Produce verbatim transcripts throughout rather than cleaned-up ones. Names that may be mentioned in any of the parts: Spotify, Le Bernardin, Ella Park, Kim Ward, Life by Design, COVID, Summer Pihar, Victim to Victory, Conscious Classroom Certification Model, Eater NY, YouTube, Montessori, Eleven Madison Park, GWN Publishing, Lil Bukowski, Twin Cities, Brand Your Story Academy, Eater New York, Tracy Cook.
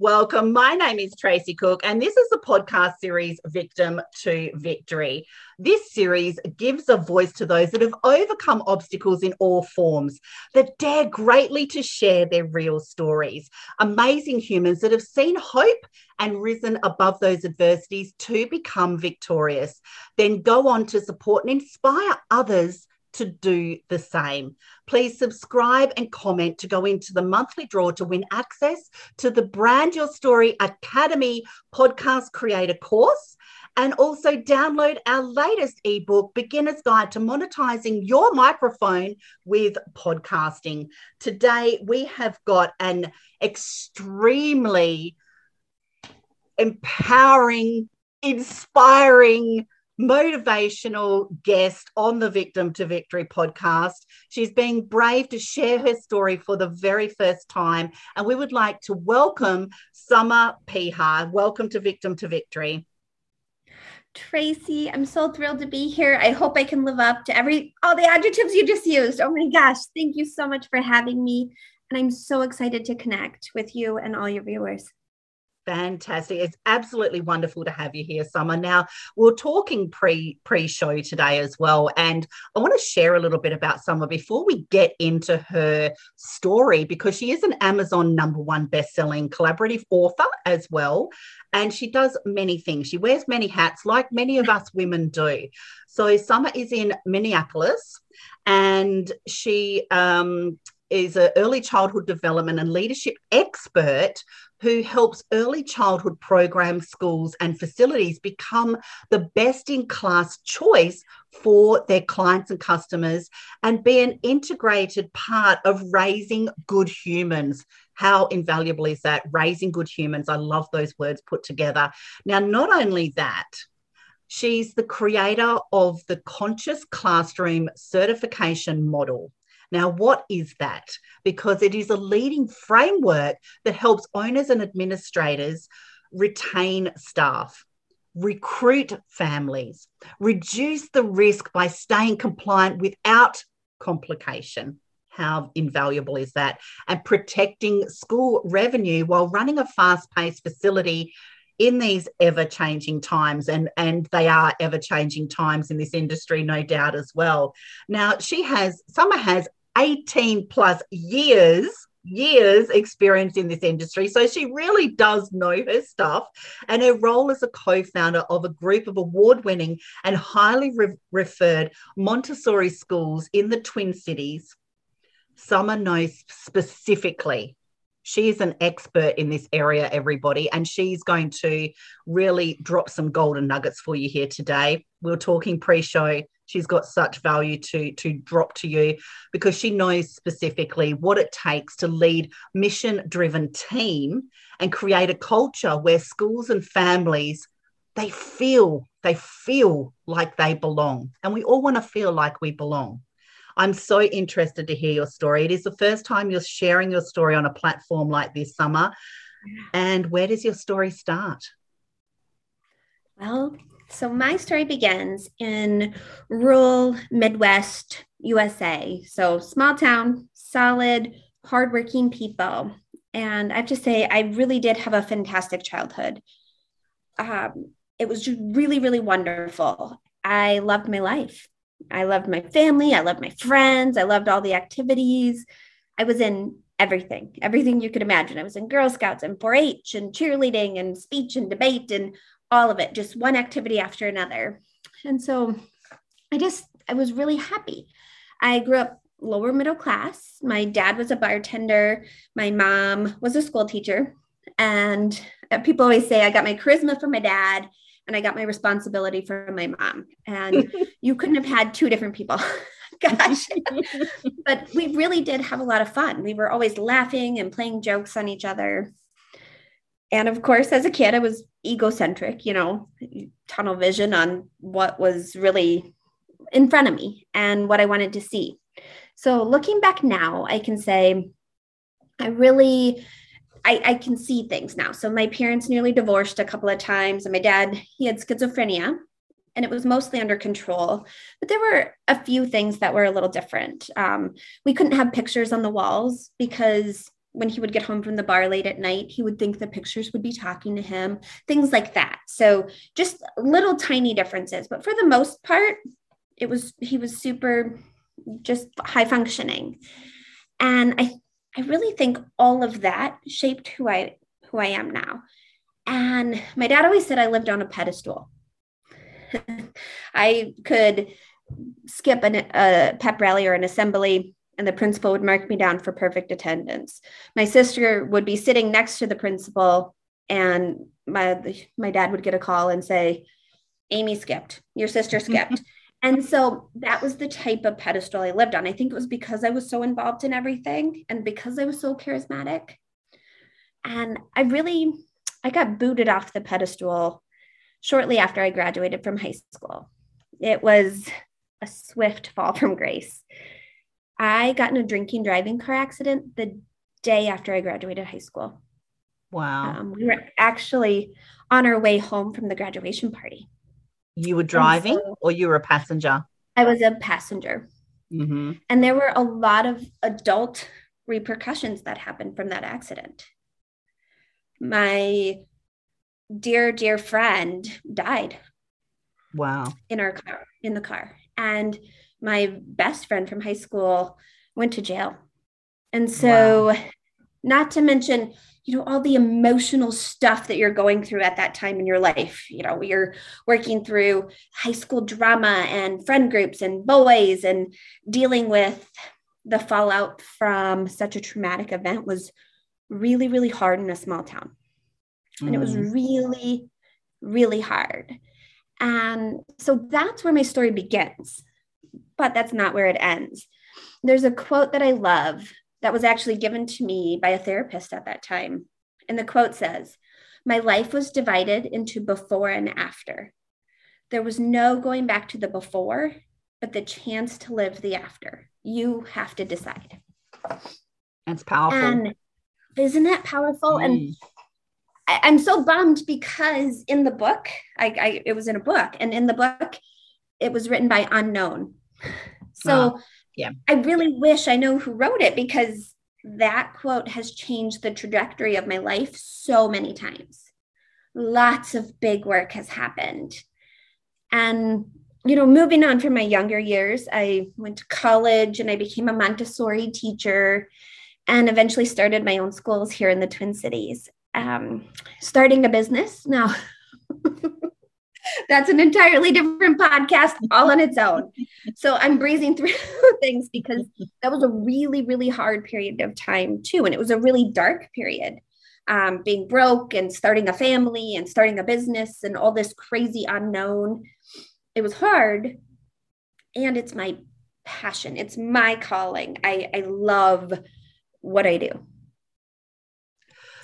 Welcome. My name is Tracy Cook, and this is the podcast series Victim to Victory. This series gives a voice to those that have overcome obstacles in all forms, that dare greatly to share their real stories. Amazing humans that have seen hope and risen above those adversities to become victorious, then go on to support and inspire others to do the same. Please subscribe and comment to go into the monthly draw to win access to the Brand Your Story Academy podcast creator course, and also download our latest ebook, Beginner's Guide to Monetizing Your Microphone with Podcasting. Today, we have got an extremely empowering, inspiring, motivational guest on the Victim to Victory podcast. She's being brave to share her story for the very first time, and we would like to welcome Summer Pihar. Welcome to Victim to Victory. Tracy, I'm so thrilled to be here. I hope I can live up to every all the adjectives you just used. Oh my gosh, thank you so much for having me, and I'm so excited to connect with you and all your viewers. Fantastic. It's absolutely wonderful to have you here, Summer. Now, we're talking pre, pre-show today as well, and I want to share a little bit about Summer before we get into her story, because she is an Amazon number one best-selling collaborative author as well, and she does many things. She wears many hats, like many of us women do. So Summer is in Minneapolis, and she um, is an early childhood development and leadership expert who helps early childhood programs, schools, and facilities become the best-in-class choice for their clients and customers, and be an integrated part of raising good humans. How invaluable is that? Raising good humans. I love those words put together. Now, not only that, she's the creator of the Conscious Classroom Certification Model. Now, what is that? Because it is a leading framework that helps owners and administrators retain staff, recruit families, reduce the risk by staying compliant without complication. How invaluable is that? And protecting school revenue while running a fast-paced facility in these ever-changing times, and, and they are ever-changing times in this industry, no doubt, as well. Now, she has, Summer has eighteen plus years, years experience in this industry. So she really does know her stuff. And her role as a co-founder of a group of award-winning and highly re- referred Montessori schools in the Twin Cities, Summer knows specifically. She is an expert in this area, everybody, and she's going to really drop some golden nuggets for you here today. We were talking pre-show. She's got such value to, to drop to you because she knows specifically what it takes to lead a mission-driven team and create a culture where schools and families, they feel, they feel like they belong. And we all want to feel like we belong. I'm so interested to hear your story. It is the first time you're sharing your story on a platform like this, Summer. And where does your story start? Well, so my story begins in rural Midwest U S A. So small town, solid, hardworking people. And I have to say, I really did have a fantastic childhood. Um, it was just really, really wonderful. I loved my life. I loved my family. I loved my friends. I loved all the activities. I was in everything, everything you could imagine. I was in Girl Scouts and four H and cheerleading and speech and debate and all of it, just one activity after another. And so I just, I was really happy. I grew up lower middle class. My dad was a bartender. My mom was a school teacher. And people always say I got my charisma from my dad, and I got my responsibility from my mom. And you couldn't have had two different people. Gosh. But we really did have a lot of fun. We were always laughing and playing jokes on each other. And of course, as a kid, I was egocentric, you know, tunnel vision on what was really in front of me and what I wanted to see. So looking back now, I can say I really I, I can see things now. So my parents nearly divorced a couple of times, and my dad, he had schizophrenia, and it was mostly under control, but there were a few things that were a little different. Um, we couldn't have pictures on the walls because when he would get home from the bar late at night, he would think the pictures would be talking to him, things like that. So just little tiny differences. But for the most part, it was, he was super just high functioning. And I, I really think all of that shaped who I, who I am now. And my dad always said I lived on a pedestal. I could skip an, a pep rally or an assembly, and the principal would mark me down for perfect attendance. My sister would be sitting next to the principal, and my my dad would get a call and say, "Amy skipped, your sister skipped." And so that was the type of pedestal I lived on. I think it was because I was so involved in everything and because I was so charismatic. And I really, I got booted off the pedestal shortly after I graduated from high school. It was a swift fall from grace. I got in a drinking driving car accident the day after I graduated high school. Wow. Um, we were actually on our way home from the graduation party. You were driving, so, or you were a passenger? I was a passenger. Mm-hmm. And there were a lot of adult repercussions that happened from that accident. My dear, dear friend died. Wow. In our car, in the car. And my best friend from high school went to jail. And so wow. Not to mention, you know, all the emotional stuff that you're going through at that time in your life. You know, you're working through high school drama and friend groups and boys, and dealing with the fallout from such a traumatic event was really, really hard in a small town. Mm. And it was really, really hard. And so that's where my story begins. But that's not where it ends. There's a quote that I love that was actually given to me by a therapist at that time. And the quote says, "My life was divided into before and after. There was no going back to the before, but the chance to live the after. You have to decide." That's powerful. And isn't that powerful? Mm. And I, I'm so bummed because in the book, I, I it was in a book, and in the book, it was written by unknown. So uh, yeah. I really wish I know who wrote it, because that quote has changed the trajectory of my life so many times. Lots of big work has happened. And, you know, moving on from my younger years, I went to college and I became a Montessori teacher and eventually started my own schools here in the Twin Cities, um, starting a business now. That's an entirely different podcast all on its own. So I'm breezing through things because that was a really, really hard period of time too. And it was a really dark period, um, being broke and starting a family and starting a business and all this crazy unknown. It was hard. And it's my passion. It's my calling. I, I love what I do.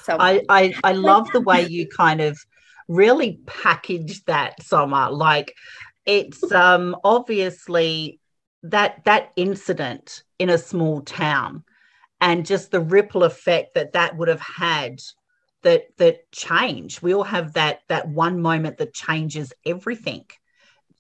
So I, I, I love the way you kind of really package that, Summer. Like, it's um obviously that that incident in a small town and just the ripple effect that that would have had, that that change. We all have that that one moment that changes everything.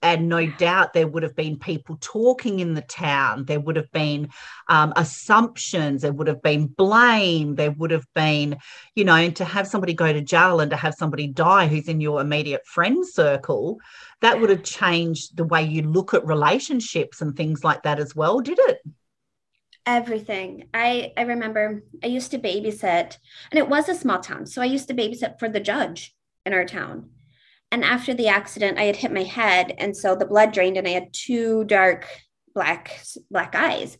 And no doubt there would have been people talking in the town. There would have been um, assumptions. There would have been blame. There would have been, you know, and to have somebody go to jail and to have somebody die who's in your immediate friend circle, that would have changed the way you look at relationships and things like that as well, did it? Everything. I, I remember I used to babysit, and it was a small town. So I used to babysit for the judge in our town. And after the accident, I had hit my head. And so the blood drained and I had two dark black, black eyes.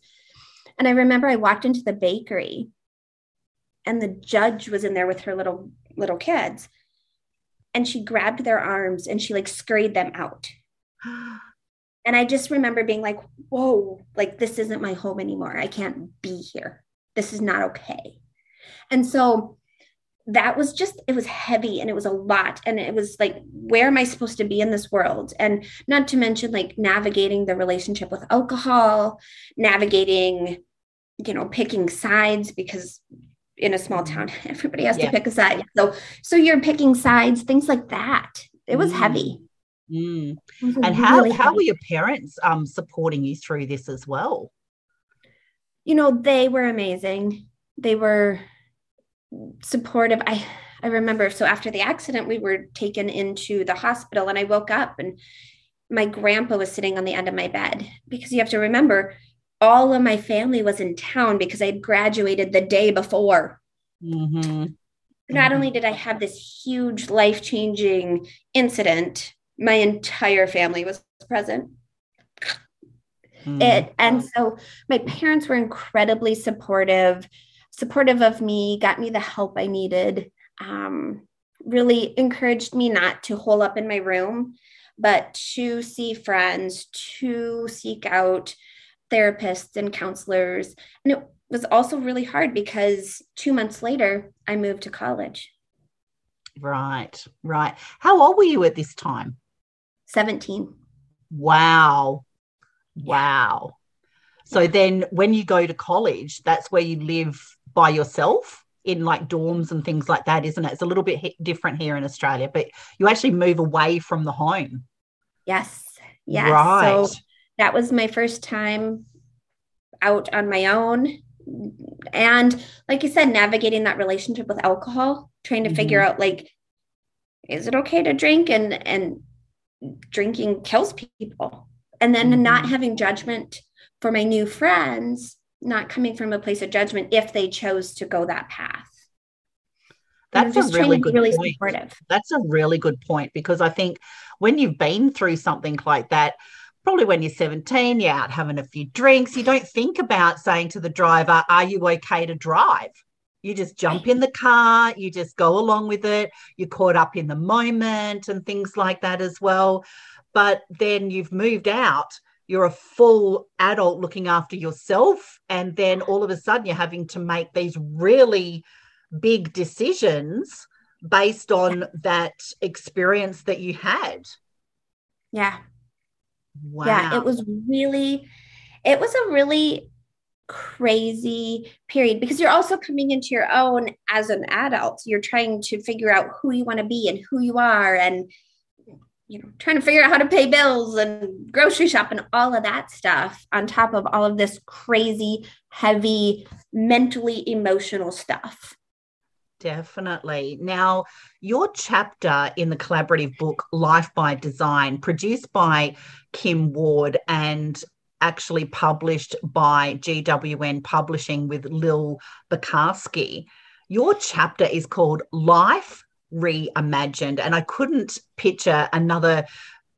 And I remember I walked into the bakery and the judge was in there with her little, little kids. And she grabbed their arms and she like scurried them out. And I just remember being like, whoa, like this isn't my home anymore. I can't be here. This is not okay. And so that was just, it was heavy and it was a lot. And it was like, where am I supposed to be in this world? And not to mention like navigating the relationship with alcohol, navigating, you know, picking sides, because in a small town, everybody has yeah. to pick a side. So, so you're picking sides, things like that. It was mm. heavy. Mm. It was and really how, how heavy. Were your parents um, supporting you through this as well? You know, they were amazing. They were supportive. I, I remember, so after the accident, we were taken into the hospital and I woke up and my grandpa was sitting on the end of my bed, because you have to remember all of my family was in town because I had graduated the day before. Mm-hmm. Not only did I have this huge life-changing incident, my entire family was present. Mm. It, and so my parents were incredibly supportive, supportive of me, got me the help I needed, um, really encouraged me not to hole up in my room, but to see friends, to seek out therapists and counselors. And it was also really hard because two months later, I moved to college. Right, right. How old were you at this time? seventeen. Wow. Wow. So then when you go to college, that's where you live by yourself in like dorms and things like that, isn't it? It's a little bit different here in Australia, but you actually move away from the home. Yes. Yes. Right. So that was my first time out on my own. And like you said, navigating that relationship with alcohol, trying to figure mm-hmm. out, like, is it okay to drink? And, and drinking kills people. And then mm-hmm. not having judgment for my new friends, not coming from a place of judgment if they chose to go that path. That's a really good really point. Supportive. That's a really good point, because I think when you've been through something like that, probably when you're seventeen, you're out having a few drinks. You don't think about saying to the driver, are you okay to drive? You just jump in the car, you just go along with it. You're caught up in the moment and things like that as well. But then you've moved out, you're a full adult looking after yourself. And then all of a sudden you're having to make these really big decisions based on that experience that you had. Yeah. Wow. Yeah, it was really, it was a really crazy period, because you're also coming into your own as an adult. You're trying to figure out who you want to be and who you are, and, you know, trying to figure out how to pay bills and grocery shop and all of that stuff on top of all of this crazy, heavy, mentally emotional stuff. Definitely. Now, your chapter in the collaborative book, Life by Design, produced by Kim Ward and actually published by G W N Publishing with Lil Bukowski, your chapter is called Life Reimagined. And I couldn't picture another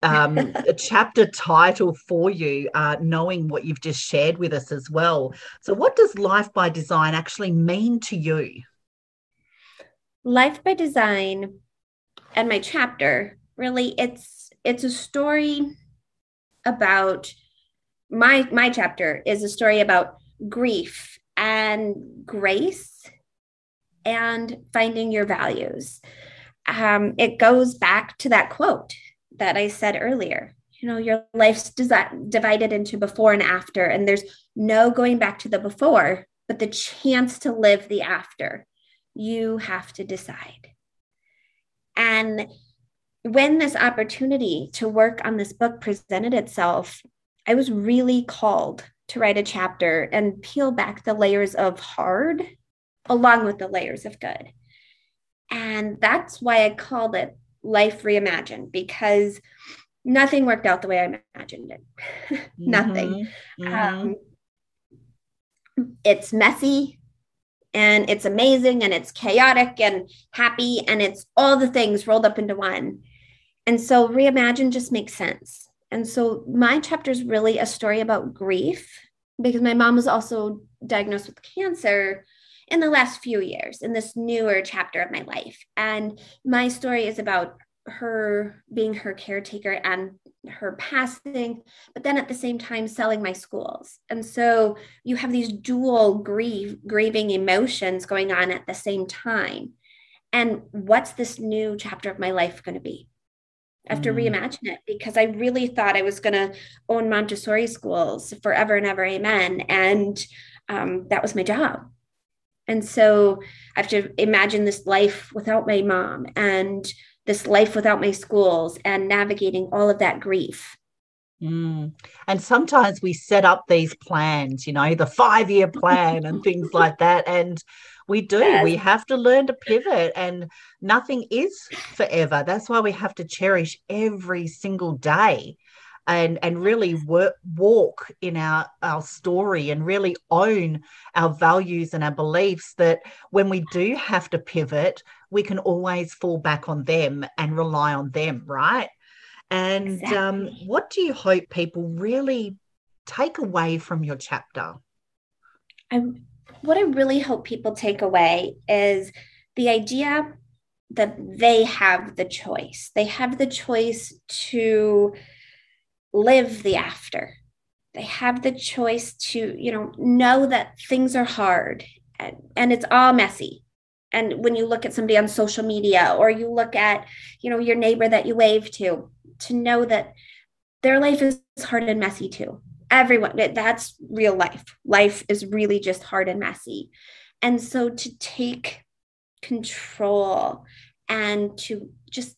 um, chapter title for you, uh, knowing what you've just shared with us as well. So what does Life by Design actually mean to you? Life by Design and my chapter, really, it's it's a story about, my my chapter is a story about grief and grace and finding your values. Um, it goes back to that quote that I said earlier. You know, your life's desi- divided into before and after, and there's no going back to the before, but the chance to live the after. You have to decide. And when this opportunity to work on this book presented itself, I was really called to write a chapter and peel back the layers of hard along with the layers of good. And that's why I called it Life Reimagined, because nothing worked out the way I imagined it. Mm-hmm. Nothing. Mm-hmm. Um, it's messy. And it's amazing, and it's chaotic and happy, and it's all the things rolled up into one. And so reimagine just makes sense. And so my chapter is really a story about grief, because my mom was also diagnosed with cancer in the last few years in this newer chapter of my life. And my story is about her being her caretaker and her passing, but then at the same time selling my schools. And so you have these dual grief, grieving emotions going on at the same time. And what's this new chapter of my life going to be? I have mm. to reimagine it, because I really thought I was going to own Montessori schools forever and ever, amen. And um, that was my job. And so I have to imagine this life without my mom, and this life without my schools, and navigating all of that grief. Mm. And sometimes we set up these plans, you know, the five-year plan and things like that. And We do. Yes. We have to learn to pivot, and nothing is forever. That's why we have to cherish every single day and, and really work, walk in our, our story and really own our values and our beliefs, that when we do have to pivot, we can always fall back on them and rely on them, right? And exactly. um, what do you hope people really take away from your chapter? I, what I really hope people take away is the idea that they have the choice. They have the choice to live the after. They have the choice to, you know, know that things are hard and, and it's all messy. And when you look at somebody on social media, or you look at, you know, your neighbor that you wave to, to know that their life is hard and messy too. Everyone, that's real life. Life is really just hard and messy. And so to take control and to just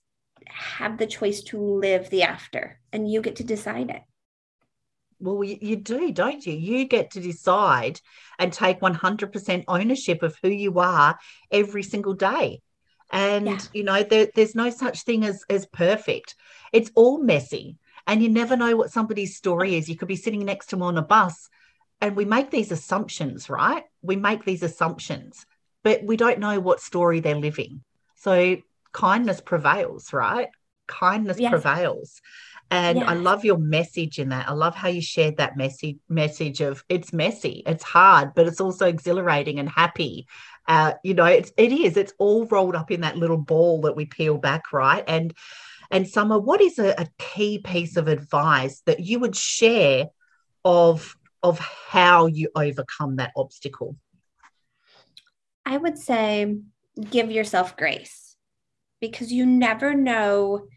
have the choice to live the after, and you get to decide it. Well, you, you do, don't you? You get to decide and take one hundred percent ownership of who you are every single day. And, yeah. you know, there, there's no such thing as, as perfect. It's all messy. And you never know what somebody's story is. You could be sitting next to them on a bus, and we make these assumptions, right? We make these assumptions, but we don't know what story they're living. So kindness prevails, right? Kindness yes. prevails. And yeah. I love your message in that. I love how you shared that message message of it's messy, it's hard, but it's also exhilarating and happy. Uh, you know, it's, it is. It's all rolled up in that little ball that we peel back, right? And And Summer, what is a, a key piece of advice that you would share of, of how you overcome that obstacle? I would say give yourself grace, because you never know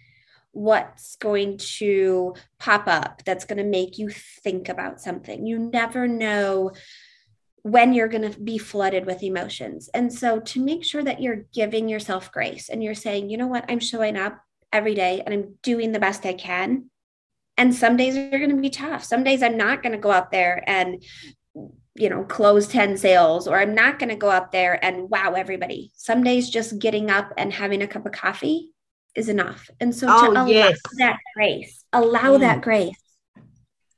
what's going to pop up that's going to make you think about something. You never know when you're going to be flooded with emotions. And so to make sure that you're giving yourself grace and you're saying, you know what, I'm showing up every day and I'm doing the best I can. And some days are going to be tough. Some days I'm not going to go out there and, you know, close ten sales, or I'm not going to go out there and wow everybody. Some days just getting up and having a cup of coffee is enough. And so oh, to allow yes. that grace, allow mm. that grace.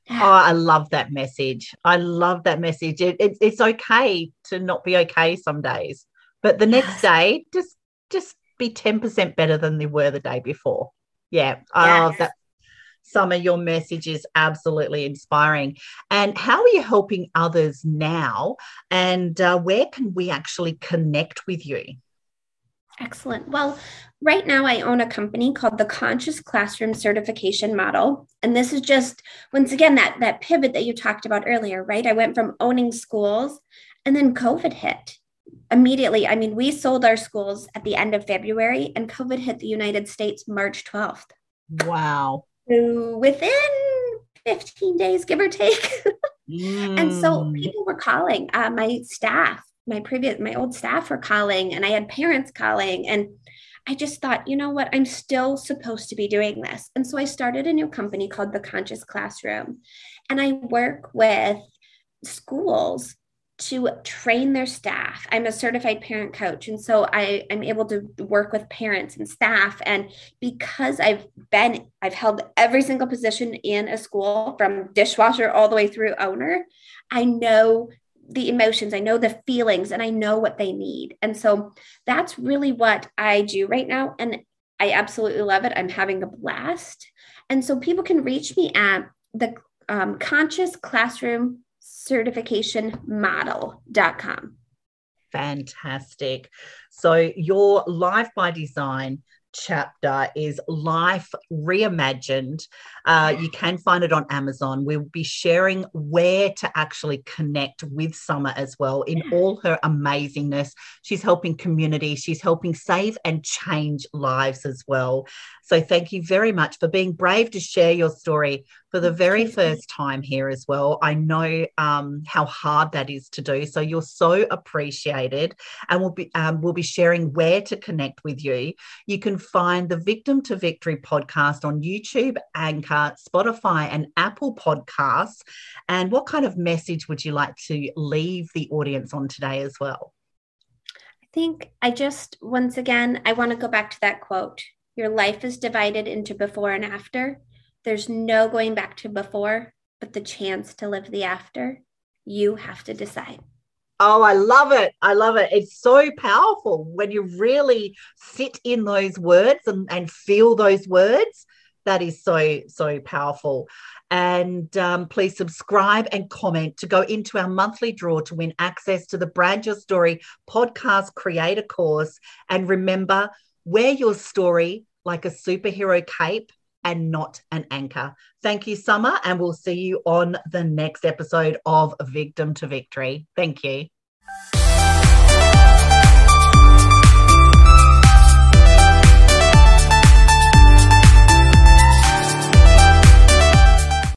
Yeah. Oh, I love that message. I love that message. It, it, it's okay to not be okay some days, but the next day, just, just, be ten percent better than they were the day before. Yeah. I love that. Summer, your message is absolutely inspiring. And how are you helping others now? And uh, where can we actually connect with you? Excellent. Well, right now I own a company called the Conscious Classroom Certification Model. And this is just, once again, that, that pivot that you talked about earlier, right? I went from owning schools, and then COVID hit. Immediately, I mean, we sold our schools at the end of February, and COVID hit the United States March twelfth. Wow. So within fifteen days, give or take. mm. And so people were calling. Uh, my staff, my previous, my old staff were calling, and I had parents calling. And I just thought, you know what, I'm still supposed to be doing this. And so I started a new company called The Conscious Classroom. And I work with schools to train their staff. I'm a certified parent coach. And so I am able to work with parents and staff. And because I've been, I've held every single position in a school from dishwasher all the way through owner, I know the emotions, I know the feelings, and I know what they need. And so that's really what I do right now. And I absolutely love it. I'm having a blast. And so people can reach me at the um, Conscious Classroom certification model dot com. Fantastic. So your Life by Design chapter is Life Reimagined. Uh, you can find it on Amazon. We'll be sharing where to actually connect with Summer as well in all her amazingness. She's helping community. She's helping save and change lives as well. So thank you very much for being brave to share your story for the very first time here as well. I know um, how hard that is to do. So you're so appreciated, and we'll be um, we'll be sharing where to connect with you. You can find the Victim to Victory podcast on YouTube, Anchor, Spotify, and Apple Podcasts. And what kind of message would you like to leave the audience on today as well? think I just, once again, I want to go back to that quote. Your life is divided into before and after. There's no going back to before, but the chance to live the after. You have to decide. Oh, I love it. I love it. It's so powerful when you really sit in those words and, and feel those words. That is so, so powerful. And um, please subscribe and comment to go into our monthly draw to win access to the Brand Your Story podcast creator course. And remember, wear your story like a superhero cape and not an anchor. Thank you, Summer, and we'll see you on the next episode of Victim to Victory. Thank you.